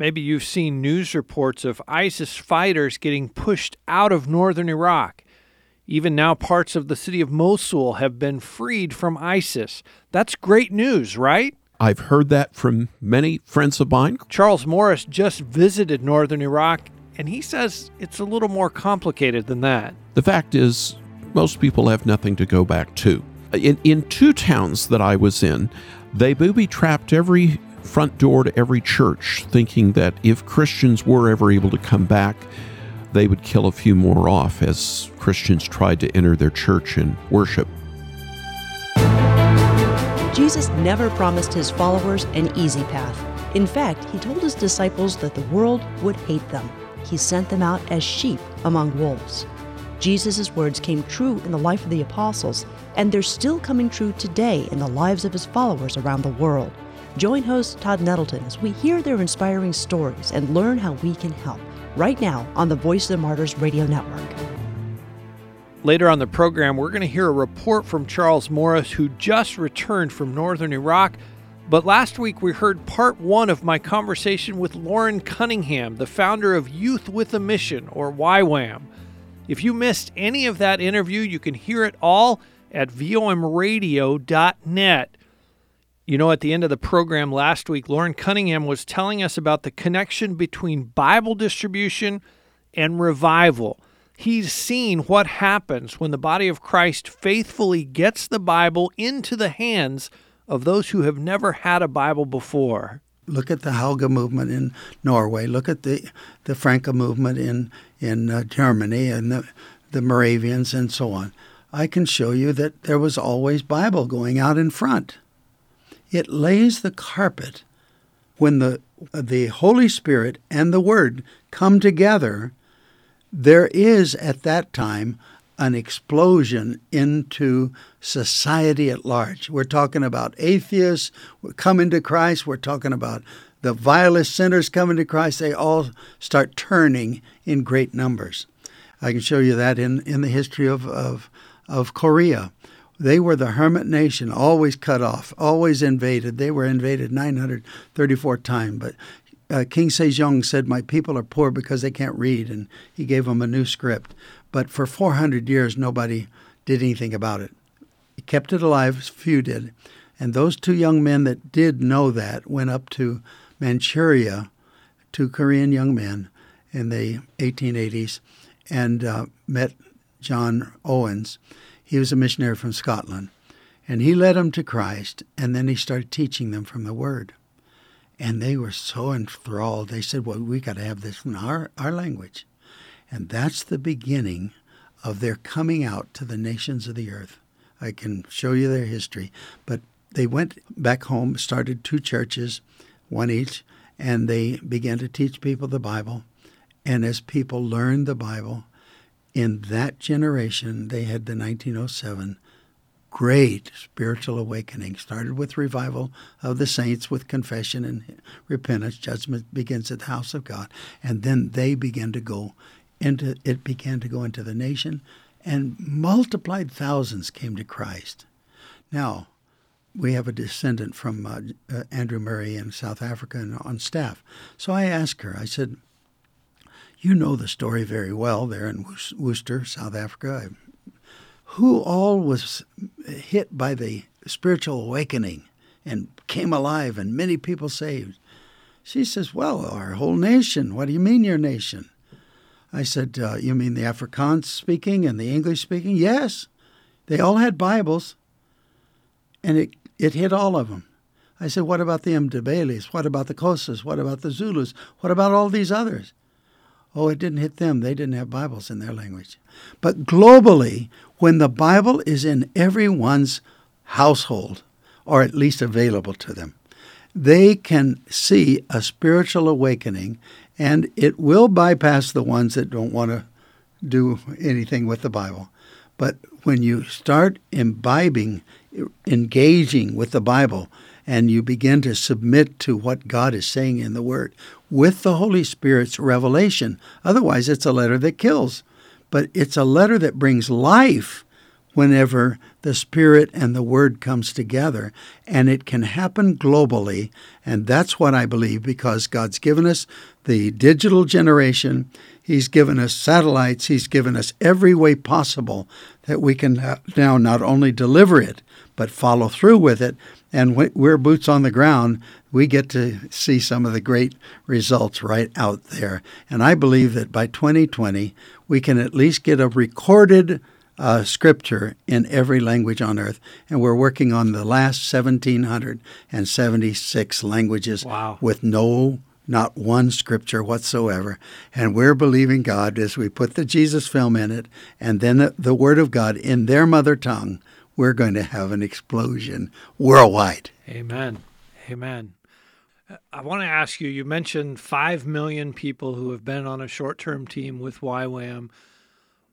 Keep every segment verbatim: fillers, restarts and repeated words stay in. Maybe you've seen news reports of ISIS fighters getting pushed out of northern Iraq. Even now, parts of the city of Mosul have been freed from ISIS. That's great news, right? I've heard that from many friends of mine. Charles Morris just visited northern Iraq, and he says it's a little more complicated than that. The fact is, most people have nothing to go back to. In, in two towns that I was in, they booby-trapped every front door to every church, thinking that if Christians were ever able to come back, they would kill a few more off as Christians tried to enter their church and worship. Jesus never promised his followers an easy path. In fact, he told his disciples that the world would hate them. He sent them out as sheep among wolves. Jesus' words came true in the life of the apostles, and they're still coming true today in the lives of his followers around the world. Join host Todd Nettleton as we hear their inspiring stories and learn how we can help, right now on the Voice of the Martyrs Radio Network. Later on the program, we're going to hear a report from Charles Morris, who just returned from northern Iraq. But last week, we heard part one of my conversation with Loren Cunningham, the founder of Youth with a Mission, or Y WAM. If you missed any of that interview, you can hear it all at V O M radio dot net. You know, at the end of the program last week, Loren Cunningham was telling us about the connection between Bible distribution and revival. He's seen what happens when the body of Christ faithfully gets the Bible into the hands of those who have never had a Bible before. Look at the Hauge movement in Norway. Look at the, the Francke movement in, in uh, Germany and the, the Moravians and so on. I can show you that there was always Bible going out in front. It lays the carpet when the the Holy Spirit and the Word come together. There is at that time an explosion into society at large. We're talking about atheists coming to Christ. We're talking about the vilest sinners coming to Christ. They all start turning in great numbers. I can show you that in, in the history of, of, of Korea. They were the hermit nation, always cut off, always invaded. They were invaded nine hundred thirty-four times. But uh, King Sejong said, "My people are poor because they can't read," and he gave them a new script. But for four hundred years, nobody did anything about it. He kept it alive, few did. And those two young men that did know that went up to Manchuria, two Korean young men in the eighteen eighties, and uh, met John Owens. He was a missionary from Scotland, and he led them to Christ, and then he started teaching them from the Word. And they were so enthralled. They said, "Well, we got to have this in our, our language." And that's the beginning of their coming out to the nations of the earth. I can show you their history. But they went back home, started two churches, one each, and they began to teach people the Bible. And as people learned the Bible, in that generation, they had the nineteen oh seven great spiritual awakening. Started with revival of the saints with confession and repentance. Judgment begins at the house of God. And then they began to go into, it began to go into the nation, and multiplied thousands came to Christ. Now, we have a descendant from uh, uh, Andrew Murray in South Africa and on staff. So I asked her, I said, "You know the story very well there in Worcester, South Africa. Who all was hit by the spiritual awakening and came alive and many people saved?" She says, "Well, our whole nation." "What do you mean your nation?" I said, uh, "You mean the Afrikaans-speaking and the English-speaking?" "Yes. They all had Bibles, and it, it hit all of them." I said, "What about the Emdebelis? What about the Xhosas? What about the Zulus? What about all these others?" "Oh, it didn't hit them. They didn't have Bibles in their language." But globally, when the Bible is in everyone's household, or at least available to them, they can see a spiritual awakening, and it will bypass the ones that don't want to do anything with the Bible. But when you start imbibing, engaging with the Bible, and you begin to submit to what God is saying in the Word with the Holy Spirit's revelation. Otherwise, it's a letter that kills. But it's a letter that brings life whenever the Spirit and the Word comes together, and it can happen globally, and that's what I believe, because God's given us the digital generation, He's given us satellites, He's given us every way possible that we can now not only deliver it, but follow through with it, and we're boots on the ground. We get to see some of the great results right out there. And I believe that by twenty twenty, we can at least get a recorded uh, scripture in every language on earth. And we're working on the last one thousand seven hundred seventy-six languages. Wow. With no, not one scripture whatsoever. And we're believing God as we put the Jesus film in it, and then the, the Word of God in their mother tongue, we're going to have an explosion worldwide. Amen. Amen. I want to ask you, you mentioned five million people who have been on a short-term team with Y WAM.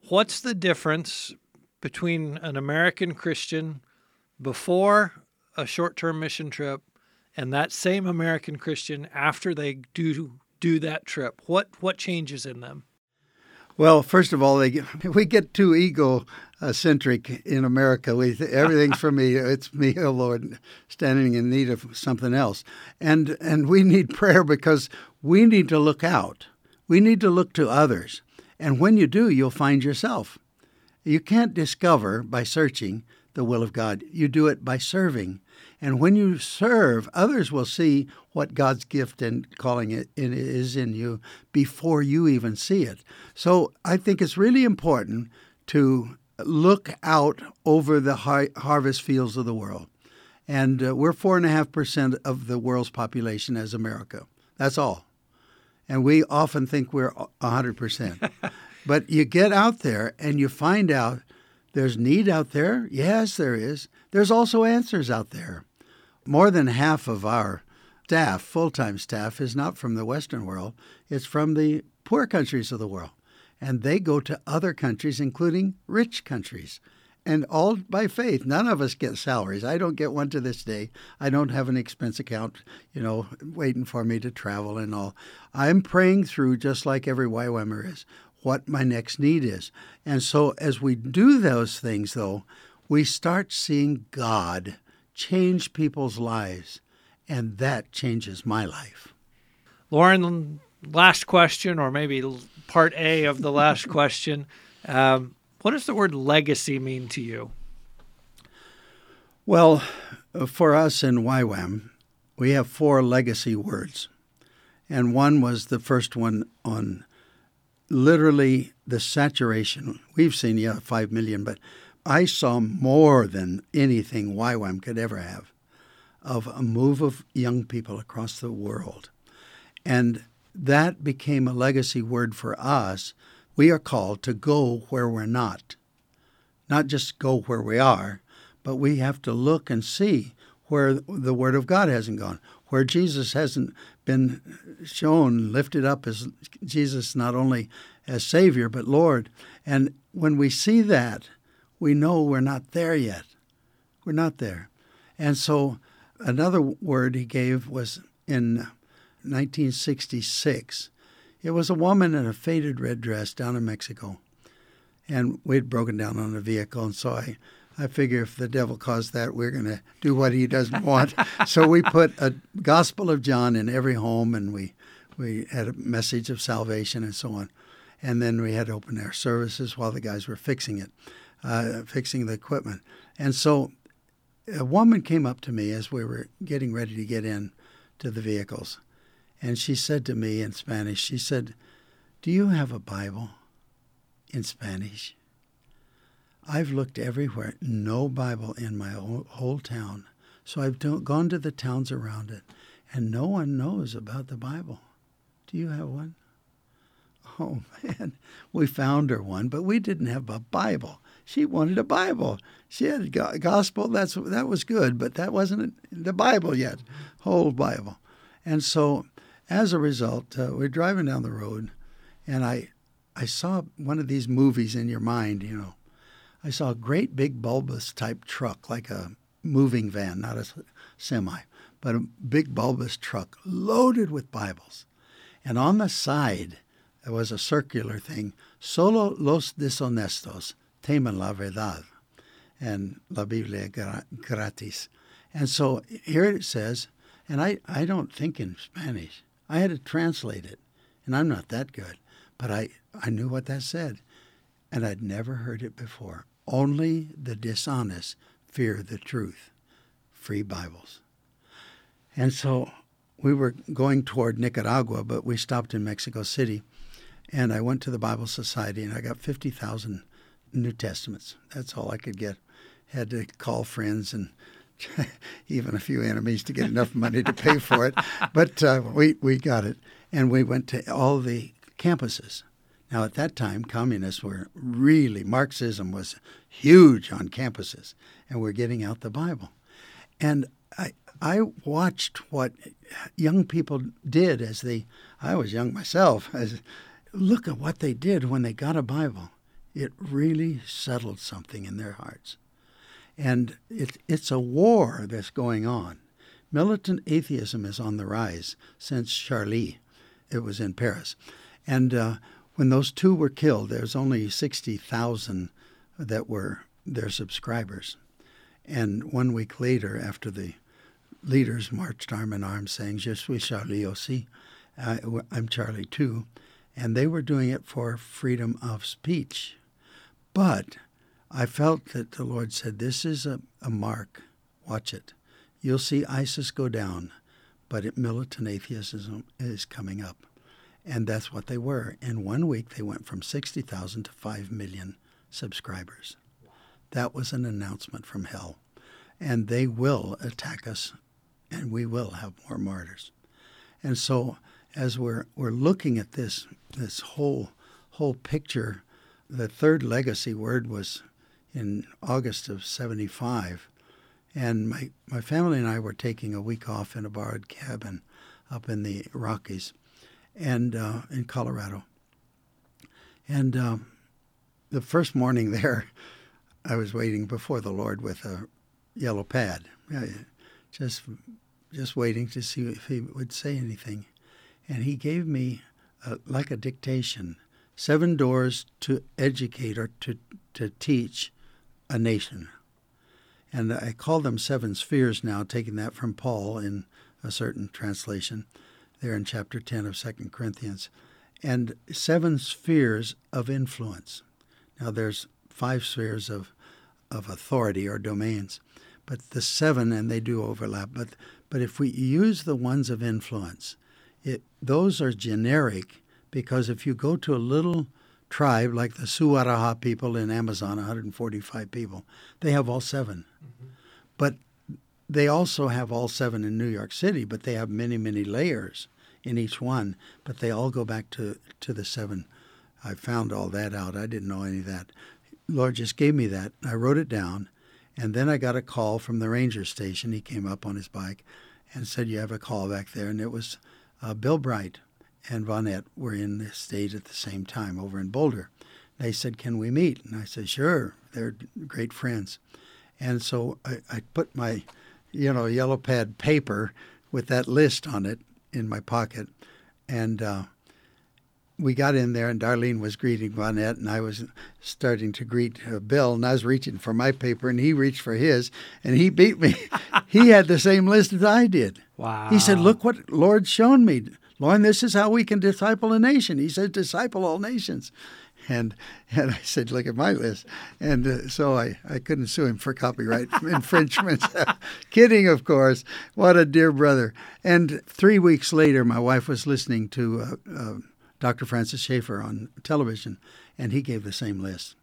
What's the difference between an American Christian before a short-term mission trip and that same American Christian after they do do that trip? What what changes in them? Well, first of all, they get, we get too egocentric in America. We, everything's for me. It's me, oh Lord, standing in need of something else. And and we need prayer because we need to look out. We need to look to others. And when you do, you'll find yourself. You can't discover by searching the will of God. You do it by serving. And when you serve, others will see what God's gift and calling it is in you before you even see it. So I think it's really important to look out over the har- harvest fields of the world. And uh, we're four point five percent of the world's population as America. That's all. And we often think we're one hundred percent. But you get out there and you find out there's need out there. Yes, there is. There's also answers out there. More than half of our staff, full-time staff, is not from the Western world. It's from the poor countries of the world. And they go to other countries, including rich countries. And all by faith. None of us get salaries. I don't get one to this day. I don't have an expense account, you know, waiting for me to travel and all. I'm praying through, just like every Y WAMer is, what my next need is. And so as we do those things, though, we start seeing God change people's lives, and that changes my life. Loren, last question, or maybe part A of the last question. Um, what does the word legacy mean to you? Well, for us in Y WAM, we have four legacy words. And one was the first one on literally the saturation. We've seen, yeah, five million, but I saw more than anything Y WAM could ever have of a move of young people across the world. And that became a legacy word for us. We are called to go where we're not, not just go where we are, but we have to look and see where the Word of God hasn't gone, where Jesus hasn't been shown, lifted up as Jesus not only as Savior, but Lord. And when we see that, we know we're not there yet. We're not there. And so another word he gave was in nineteen sixty-six. It was a woman in a faded red dress down in Mexico. And we'd broken down on a vehicle, and so I I figure if the devil caused that, we're going to do what he doesn't want. So we put a Gospel of John in every home, and we, we had a message of salvation and so on. And then we had open air services while the guys were fixing it, uh, fixing the equipment. And so a woman came up to me as we were getting ready to get in to the vehicles. And she said to me in Spanish, she said, "Do you have a Bible in Spanish? I've looked everywhere, no Bible in my whole town. So I've gone to the towns around it, and no one knows about the Bible. Do you have one?" Oh, man, we found her one, but we didn't have a Bible. She wanted a Bible. She had a gospel. That's, that was good, but that wasn't the Bible yet, whole Bible. And so as a result, uh, we're driving down the road, and I, I saw one of these movies in your mind, you know. I saw a great big bulbous type truck, like a moving van, not a semi, but a big bulbous truck loaded with Bibles. And on the side, there was a circular thing, "Solo los deshonestos temen la verdad." and La Biblia gratis. And so here it says, and I, I don't think in Spanish. I had to translate it, and I'm not that good, but I, I knew what that said, and I'd never heard it before. Only the dishonest fear the truth. Free Bibles. And so we were going toward Nicaragua, but we stopped in Mexico City, and I went to the Bible Society, and I got fifty thousand New Testaments. That's all I could get. Had to call friends and even a few enemies to get enough money to pay for it. But uh, we, we got it, and we went to all the campuses. Now, at that time, communists were really, Marxism was huge on campuses, and we're getting out the Bible. And I I watched what young people did as they, I was young myself, as look at what they did when they got a Bible. It really settled something in their hearts. And it, it's a war that's going on. Militant atheism is on the rise since Charlie. It was in Paris. And uh, when those two were killed, there's only sixty thousand that were their subscribers. And one week later, after the leaders marched arm in arm saying, Je suis Charlie aussi, uh, I'm Charlie too, and they were doing it for freedom of speech. But I felt that the Lord said, this is a, a mark. Watch it. You'll see ISIS go down, but it, militant atheism is coming up. And that's what they were. In one week, they went from sixty thousand to five million subscribers. That was an announcement from hell. And they will attack us, and we will have more martyrs. And so as we're we're looking at this this whole whole picture, the third legacy word was in August of seventy-five. And my, my family and I were taking a week off in a borrowed cabin up in the Rockies and uh, in Colorado. And uh, the first morning there, I was waiting before the Lord with a yellow pad, just just waiting to see if he would say anything. And he gave me, a, like a dictation, seven doors to educate or to, to teach a nation. And I call them seven spheres now, taking that from Paul in a certain translation there in chapter ten of Second Corinthians. And seven spheres of influence. Now there's five spheres of of authority or domains, but the seven, and they do overlap, but but if we use the ones of influence, it those are generic, because if you go to a little tribe like the Suaraha people in Amazon, one hundred forty-five people, they have all seven. Mm-hmm. But they also have all seven in New York City, but they have many, many layers in each one, but they all go back to, to the seven. I found all that out. I didn't know any of that. Lord just gave me that. I wrote it down, and then I got a call from the ranger station. He came up on his bike and said, you have a call back there. And it was uh, Bill Bright and Vonette were in the state at the same time over in Boulder. They said, can we meet? And I said, sure. They're great friends. And so I, I put my, you know, yellow pad paper with that list on it in my pocket, and uh we got in there, and Darlene was greeting Vonette, and I was starting to greet Bill, and I was reaching for my paper, and he reached for his, and he beat me. He had the same list as I did. Wow. He said, look what Lord's shown me. Lauren, this is how we can disciple a nation. He said, disciple all nations. And and I said, look at my list. And uh, so I, I couldn't sue him for copyright infringements. Kidding, of course. What a dear brother. And three weeks later, my wife was listening to Uh, uh, Doctor Francis Schaeffer on television, and he gave the same list.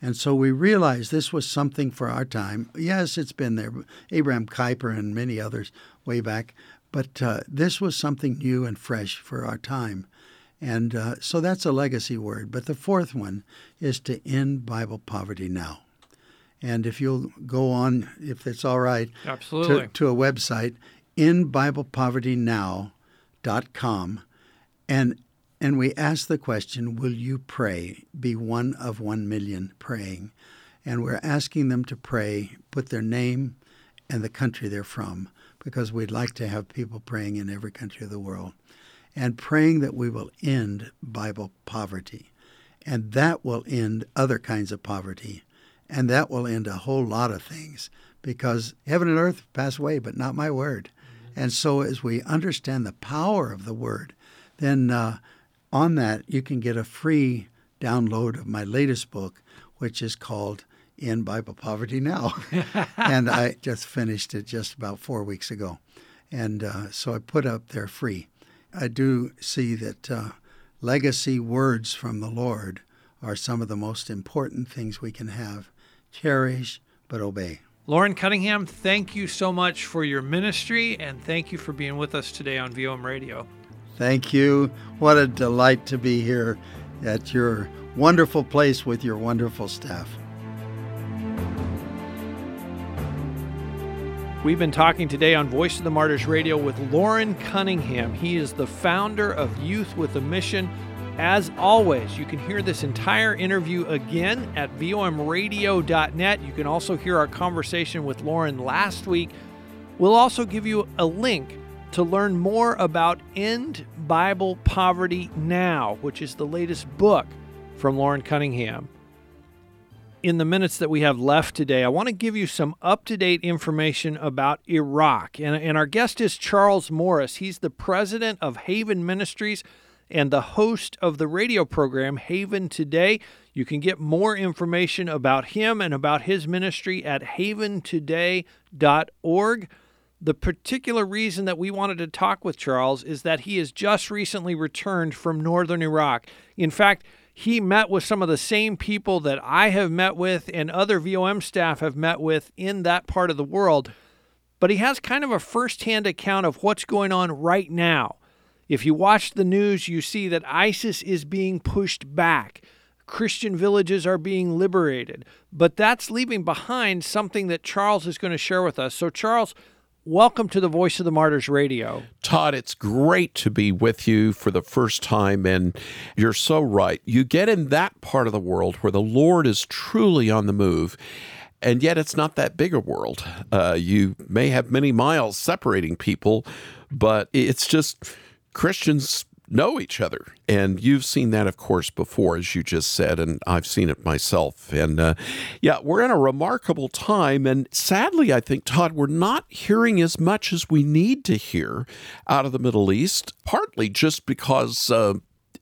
And so we realized this was something for our time. Yes, it's been there, Abraham Kuyper and many others way back, but uh, this was something new and fresh for our time. And uh, so that's a legacy word. But the fourth one is to end Bible poverty now. And if you'll go on, if it's all right, absolutely, to, to a website, end bible poverty now dot com, and And we ask the question, will you pray? Be one of one million praying. And we're asking them to pray, put their name and the country they're from, because we'd like to have people praying in every country of the world. And praying that we will end Bible poverty. And that will end other kinds of poverty And that will end a whole lot of things, because heaven and earth pass away, but not my word. And so as we understand the power of the word, then uh, on that you can get a free download of my latest book, which is called End Bible Poverty Now. And I just finished it just about four weeks ago. And uh, so I put up there free. I do see that uh, legacy words from the Lord are some of the most important things we can have. Cherish, but obey. Loren Cunningham, thank you so much for your ministry, and thank you for being with us today on V O M Radio. Thank you. What a delight to be here at your wonderful place with your wonderful staff. We've been talking today on Voice of the Martyrs Radio with Loren Cunningham. He is the founder of Youth with a Mission. As always, you can hear this entire interview again at V O M radio dot net. You can also hear our conversation with Loren last week. We'll also give you a link to learn more about End Bible Poverty Now, which is the latest book from Loren Cunningham. In the minutes that we have left today, I want to give you some up-to-date information about Iraq. And, and our guest is Charles Morris. He's the president of Haven Ministries and the host of the radio program Haven Today. You can get more information about him and about his ministry at haven today dot org. The particular reason that we wanted to talk with Charles is that he has just recently returned from northern Iraq. In fact, he met with some of the same people that I have met with and other V O M staff have met with in that part of the world. But he has kind of a firsthand account of what's going on right now. If you watch the news, you see that ISIS is being pushed back. Christian villages are being liberated. But that's leaving behind something that Charles is going to share with us. So, Charles, welcome to the Voice of the Martyrs Radio. Todd, it's great to be with you for the first time, and you're so right. You get in that part of the world where the Lord is truly on the move, and yet it's not that big a world. Uh, you may have many miles separating people, but it's just Christians know each other. And you've seen that, of course, before, as you just said, and I've seen it myself. And uh, yeah, we're in a remarkable time. And sadly, I think, Todd, we're not hearing as much as we need to hear out of the Middle East, partly just because uh,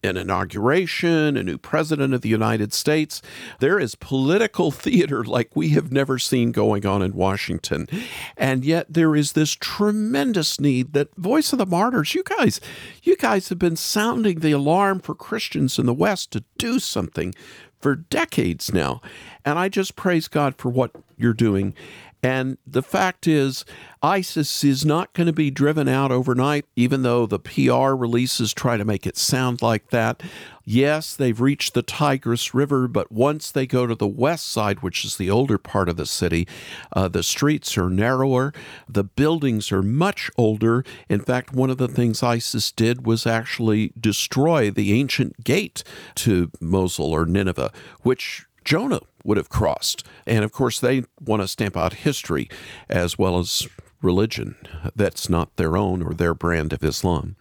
an inauguration, a new president of the United States. There is political theater like we have never seen going on in Washington. And yet there is this tremendous need that Voice of the Martyrs, you guys, you guys have been sounding the alarm for Christians in the West to do something for decades now. And I just praise God for what you're doing. And the fact is, ISIS is not going to be driven out overnight, even though the P R releases try to make it sound like that. Yes, they've reached the Tigris River, but once they go to the west side, which is the older part of the city, uh, the streets are narrower, the buildings are much older. In fact, one of the things ISIS did was actually destroy the ancient gate to Mosul or Nineveh, which Jonah would have crossed. And of course, they want to stamp out history as well as religion that's not their own or their brand of Islam.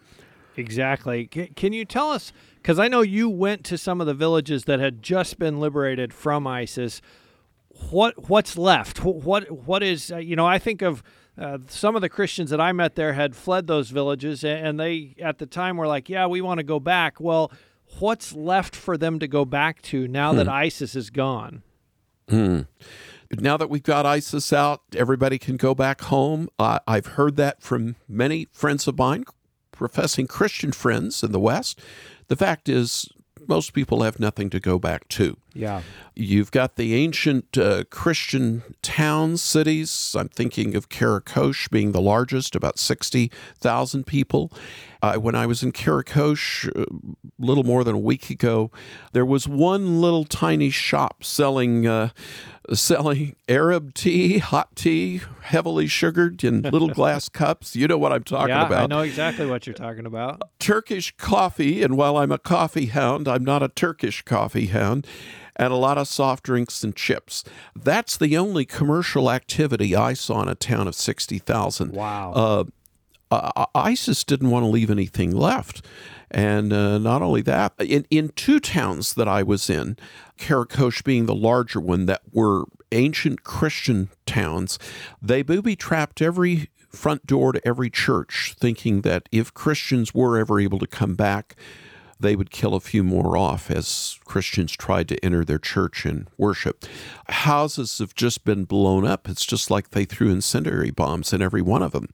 Exactly. Can you tell us, because I know you went to some of the villages that had just been liberated from ISIS, what what's left? What What is, you know, I think of uh, some of the Christians that I met there had fled those villages, and they at the time were like, yeah, we want to go back. Well, what's left for them to go back to now hmm. that ISIS is gone? Hmm. Now that we've got ISIS out, everybody can go back home. Uh, I've heard that from many friends of mine, professing Christian friends in the West. The fact is, most people have nothing to go back to. Yeah, you've got the ancient uh, Christian towns, cities. I'm thinking of Karakosh being the largest, about sixty thousand people. Uh, when I was in Karakosh a little more than a week ago, there was one little tiny shop selling uh, selling Arab tea, hot tea, heavily sugared in little glass cups. You know what I'm talking yeah, about. I know exactly what you're talking about. Turkish coffee, and while I'm a coffee hound, I'm not a Turkish coffee hound. And a lot of soft drinks and chips. That's the only commercial activity I saw in a town of sixty thousand. Wow. Uh, uh, ISIS didn't want to leave anything left. And uh, not only that, in, in two towns that I was in, Karakosh being the larger one, that were ancient Christian towns, they booby-trapped every front door to every church, thinking that if Christians were ever able to come back, they would kill a few more off as Christians tried to enter their church and worship. Houses have just been blown up. It's just like they threw incendiary bombs in every one of them.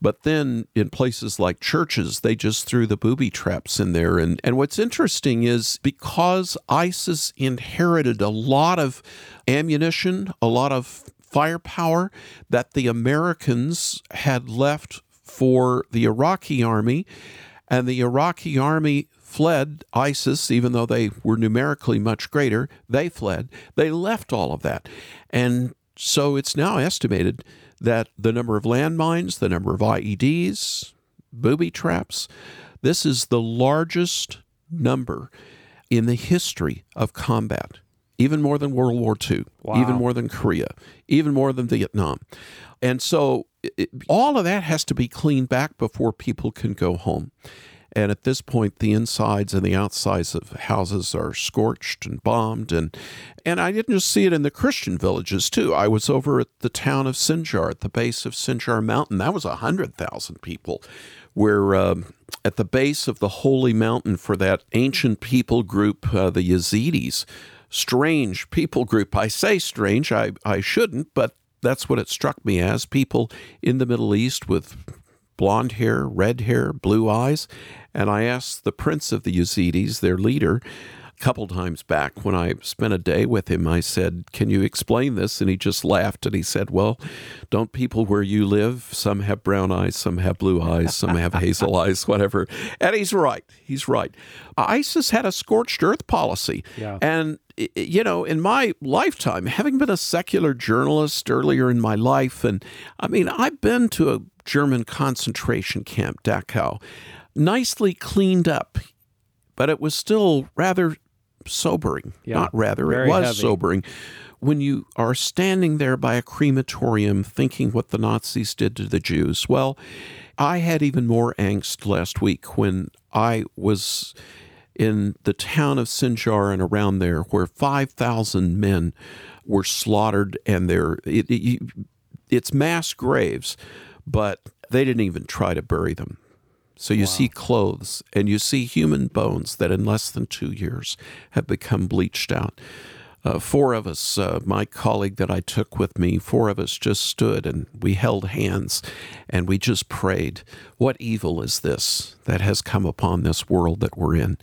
But then in places like churches, they just threw the booby traps in there. And, and what's interesting is because ISIS inherited a lot of ammunition, a lot of firepower that the Americans had left for the Iraqi army, and the Iraqi army fled ISIS, even though they were numerically much greater, they fled. They left all of that. And so it's now estimated that the number of landmines, the number of I E Ds, booby traps, this is the largest number in the history of combat, even more than World War Two, wow. even more than Korea, even more than Vietnam. And so it, all of that has to be cleaned back before people can go home. And at this point, the insides and the outsides of houses are scorched and bombed. And and I didn't just see it in the Christian villages, too. I was over at the town of Sinjar, at the base of Sinjar Mountain. That was one hundred thousand people. We're um, at the base of the Holy Mountain for that ancient people group, uh, the Yazidis. Strange people group. I say strange. I, I shouldn't, but that's what it struck me as. People in the Middle East with blonde hair, red hair, blue eyes. And I asked the prince of the Yazidis, their leader, a couple times back when I spent a day with him, I said, can you explain this? And he just laughed and he said, well, don't people where you live, some have brown eyes, some have blue eyes, some have hazel eyes, whatever. And he's right. He's right. ISIS had a scorched earth policy. Yeah. And you know, in my lifetime, having been a secular journalist earlier in my life, and I mean, I've been to a German concentration camp, Dachau, nicely cleaned up, but it was still rather sobering. Yeah, Not rather, it was heavy. sobering. When you are standing there by a crematorium thinking what the Nazis did to the Jews. Well, I had even more angst last week when I was in the town of Sinjar and around there, where five thousand men were slaughtered, and there it, it, it's mass graves, but they didn't even try to bury them. So you wow. see clothes and you see human bones that in less than two years have become bleached out. Uh, four of us, uh, my colleague that I took with me, four of us just stood and we held hands and we just prayed, what evil is this that has come upon this world that we're in?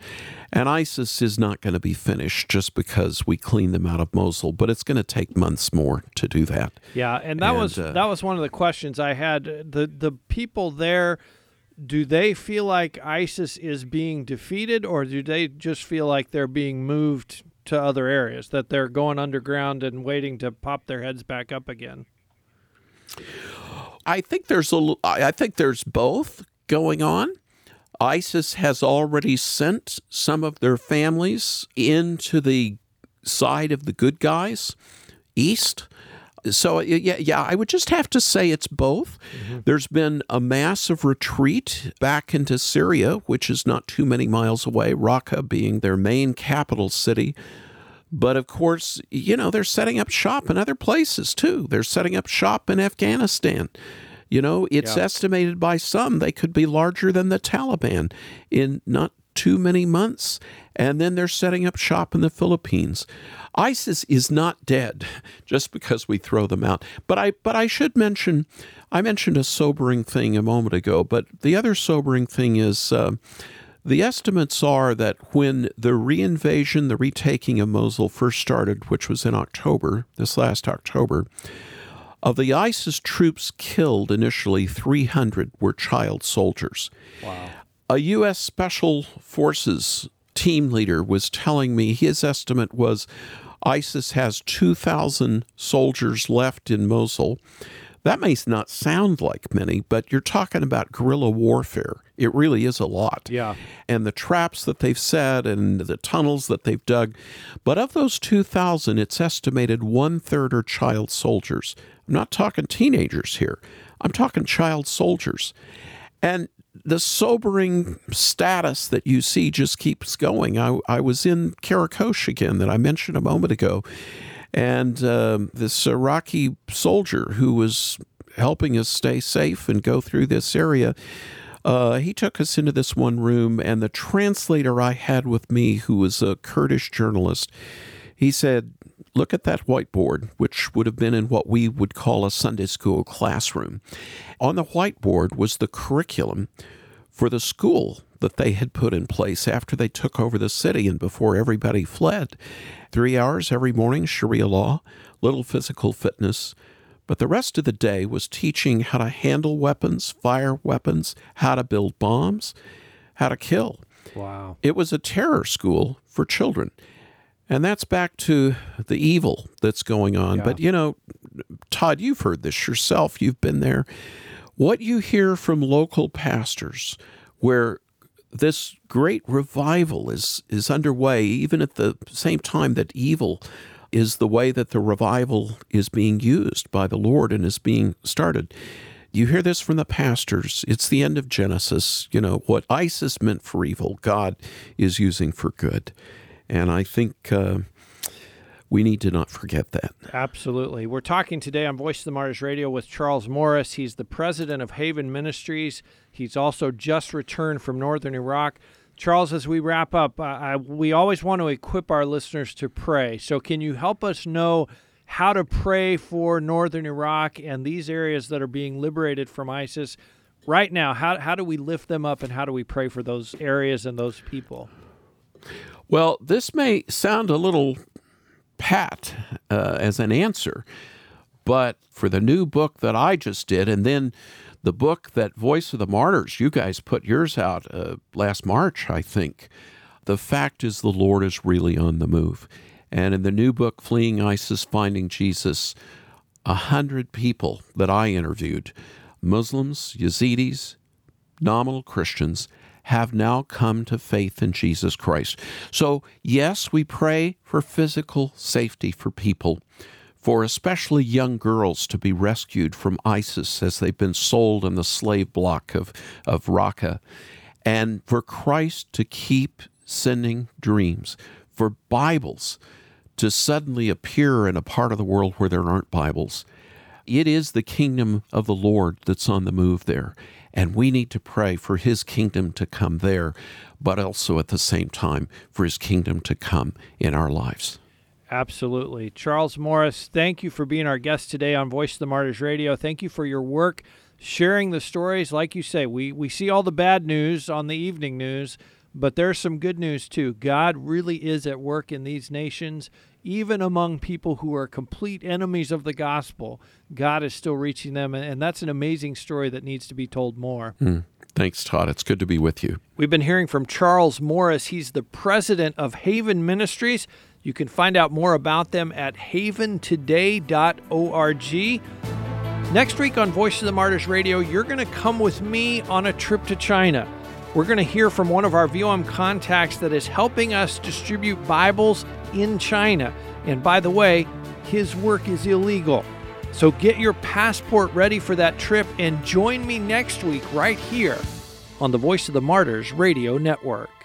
And ISIS is not going to be finished just because we clean them out of Mosul, but it's going to take months more to do that. Yeah, and that and, was uh, that was one of the questions I had. The the people there, do they feel like ISIS is being defeated, or do they just feel like they're being moved to other areas, that they're going underground and waiting to pop their heads back up again? I think there's a, I think there's both going on. ISIS has already sent some of their families into the side of the good guys, east. So, yeah, yeah, I would just have to say it's both. Mm-hmm. There's been a massive retreat back into Syria, which is not too many miles away, Raqqa being their main capital city. But, of course, you know, they're setting up shop in other places, too. They're setting up shop in Afghanistan. You know, it's yeah. estimated by some they could be larger than the Taliban in not too many months. And then they're setting up shop in the Philippines. ISIS is not dead just because we throw them out. But I but I should mention, I mentioned a sobering thing a moment ago, but the other sobering thing is uh, the estimates are that when the reinvasion, the retaking of Mosul first started, which was in October, this last October, of the ISIS troops killed initially, three hundred were child soldiers. Wow. A U S Special Forces team leader was telling me his estimate was ISIS has two thousand soldiers left in Mosul. That may not sound like many, but you're talking about guerrilla warfare. It really is a lot. Yeah. And the traps that they've set and the tunnels that they've dug. But of those two thousand, it's estimated one-third are child soldiers. I'm not talking teenagers here. I'm talking child soldiers. And the sobering status that you see just keeps going. I, I was in Karakosh again that I mentioned a moment ago, and um, this Iraqi soldier who was helping us stay safe and go through this area, uh, he took us into this one room, and the translator I had with me, who was a Kurdish journalist, he said, "Look at that whiteboard," which would have been in what we would call a Sunday school classroom. On the whiteboard was the curriculum for the school that they had put in place after they took over the city and before everybody fled. Three hours every morning, Sharia law, little physical fitness. But the rest of the day was teaching how to handle weapons, fire weapons, how to build bombs, how to kill. Wow. It was a terror school for children. And that's back to the evil that's going on. Yeah. But, you know, Todd, you've heard this yourself. You've been there. What you hear from local pastors where this great revival is, is underway, even at the same time that evil is the way that the revival is being used by the Lord and is being started. You hear this from the pastors. It's the end of Genesis. You know, what ISIS meant for evil, God is using for good. And I think uh, we need to not forget that. Absolutely. We're talking today on Voice of the Martyrs Radio with Charles Morris. He's the president of Haven Ministries. He's also just returned from northern Iraq. Charles, as we wrap up, uh, I, we always want to equip our listeners to pray. So can you help us know how to pray for northern Iraq and these areas that are being liberated from ISIS right now? How, how do we lift them up, and how do we pray for those areas and those people? Well, this may sound a little pat uh, as an answer, but for the new book that I just did, and then the book that Voice of the Martyrs, you guys put yours out uh, last March, I think, the fact is the Lord is really on the move. And in the new book, Fleeing ISIS, Finding Jesus, a hundred people that I interviewed, Muslims, Yazidis, nominal Christians, have now come to faith in Jesus Christ. So, yes, we pray for physical safety for people, for especially young girls to be rescued from ISIS as they've been sold in the slave block of, of Raqqa, and for Christ to keep sending dreams, for Bibles to suddenly appear in a part of the world where there aren't Bibles. It is the kingdom of the Lord that's on the move there. And we need to pray for his kingdom to come there, but also at the same time for his kingdom to come in our lives. Absolutely. Charles Morris, thank you for being our guest today on Voice of the Martyrs Radio. Thank you for your work, sharing the stories. Like you say, we, we see all the bad news on the evening news, but there's some good news too. God really is at work in these nations. Even among people who are complete enemies of the gospel, God is still reaching them, and that's an amazing story that needs to be told more. Mm. Thanks, Todd. It's good to be with you. We've been hearing from Charles Morris. He's the president of Haven Ministries. You can find out more about them at haven today dot org. Next week on Voice of the Martyrs Radio, you're going to come with me on a trip to China. We're going to hear from one of our V O M contacts that is helping us distribute Bibles in China. And by the way, his work is illegal. So get your passport ready for that trip and join me next week right here on the Voice of the Martyrs Radio Network.